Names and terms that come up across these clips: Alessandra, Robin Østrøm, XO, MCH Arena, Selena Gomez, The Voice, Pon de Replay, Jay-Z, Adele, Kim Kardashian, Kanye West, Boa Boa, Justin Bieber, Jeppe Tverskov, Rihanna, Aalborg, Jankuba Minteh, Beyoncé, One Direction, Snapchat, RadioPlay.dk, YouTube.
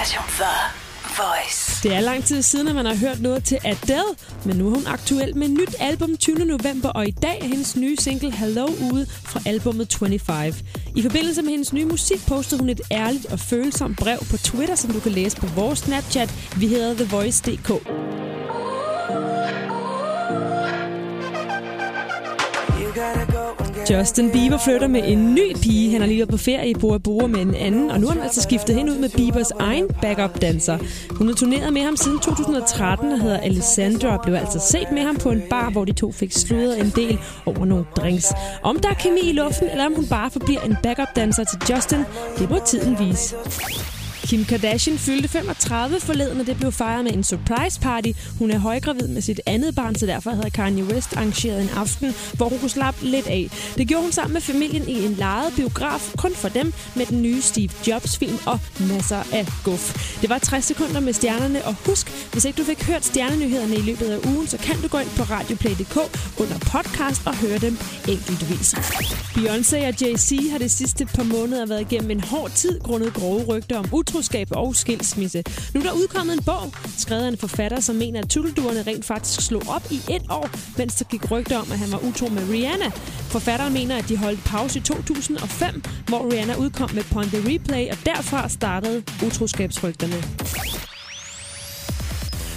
radiostation The Voice. Det er lang tid siden, at man har hørt noget til Adele, men nu er hun aktuel med et nyt album 20. november, og i dag er hendes nye single Hello ude fra albumet 25. I forbindelse med hendes nye musik postede hun et ærligt og følsomt brev på Twitter, som du kan læse på vores Snapchat. Vi hedder The Voice.dk. Justin Bieber flytter med en ny pige. Han har lige været på ferie i Boa Boa med en anden, og nu har han altså skiftet hende ud med Biebers egen backup-danser. Hun har turneret med ham siden 2013 og hedder Alessandra og blev altså set med ham på en bar, hvor de to fik sludret en del over nogle drinks. Om der er kemi i luften, eller om hun bare forbliver en backup-danser til Justin, det må tiden vise. Kim Kardashian fyldte 35 forleden, og det blev fejret med en surprise party. Hun er højgravid med sit andet barn, så derfor havde Kanye West arrangeret en aften, hvor hun kunne slappe lidt af. Det gjorde hun sammen med familien i en lejet biograf, kun for dem, med den nye Steve Jobs-film og masser af guf. Det var 60 sekunder med stjernerne, og husk, hvis ikke du fik hørt stjernenyhederne i løbet af ugen, så kan du gå ind på RadioPlay.dk under podcast og høre dem enkeltvis. Beyoncé og Jay-Z har det sidste par måneder været igennem en hård tid, grundet grove rygter om utroskab og skilsmisse. Nu er der udkommet en bog, skrevet af en forfatter, som mener, at tulleduerne rent faktisk slog op i et år, mens der gik rygter om, at han var utro med Rihanna. Forfatteren mener, at de holdt pause i 2005, hvor Rihanna udkom med Pon de Replay, og derfra startede utroskabsrygterne.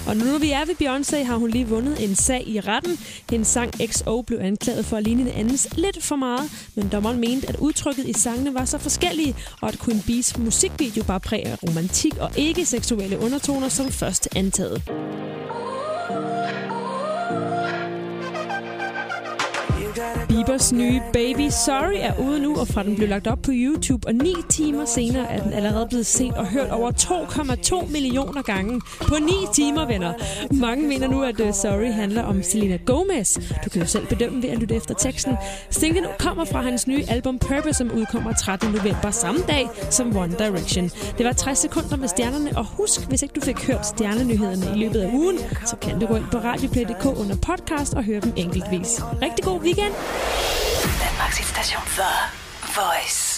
Og nu når vi er ved Beyoncé, har hun lige vundet en sag i retten. Hendes sang XO blev anklaget for at ligne en andens lidt for meget, men dommeren mente, at udtrykket i sangene var så forskellige, og at Queen Bees musikvideo bare præger romantik og ikke seksuelle undertoner som først antaget. Biebers nye Baby Sorry er ude nu, og fra den blev lagt op på YouTube, og 9 timer senere er den allerede blevet set og hørt over 2,2 millioner gange. På 9 timer, venner. Mange mener nu, at Sorry handler om Selena Gomez. Du kan jo selv bedømme ved at lytte efter teksten. Singlen kommer fra hans nye album Purpose, som udkommer 13. november samme dag som One Direction. Det var 60 sekunder med stjernerne, og husk, hvis ikke du fik hørt stjernenyhederne i løbet af ugen, så kan du gå ind på radioplay.dk under podcast og høre dem enkeltvis. Rigtig god weekend! Danmarks station The Voice.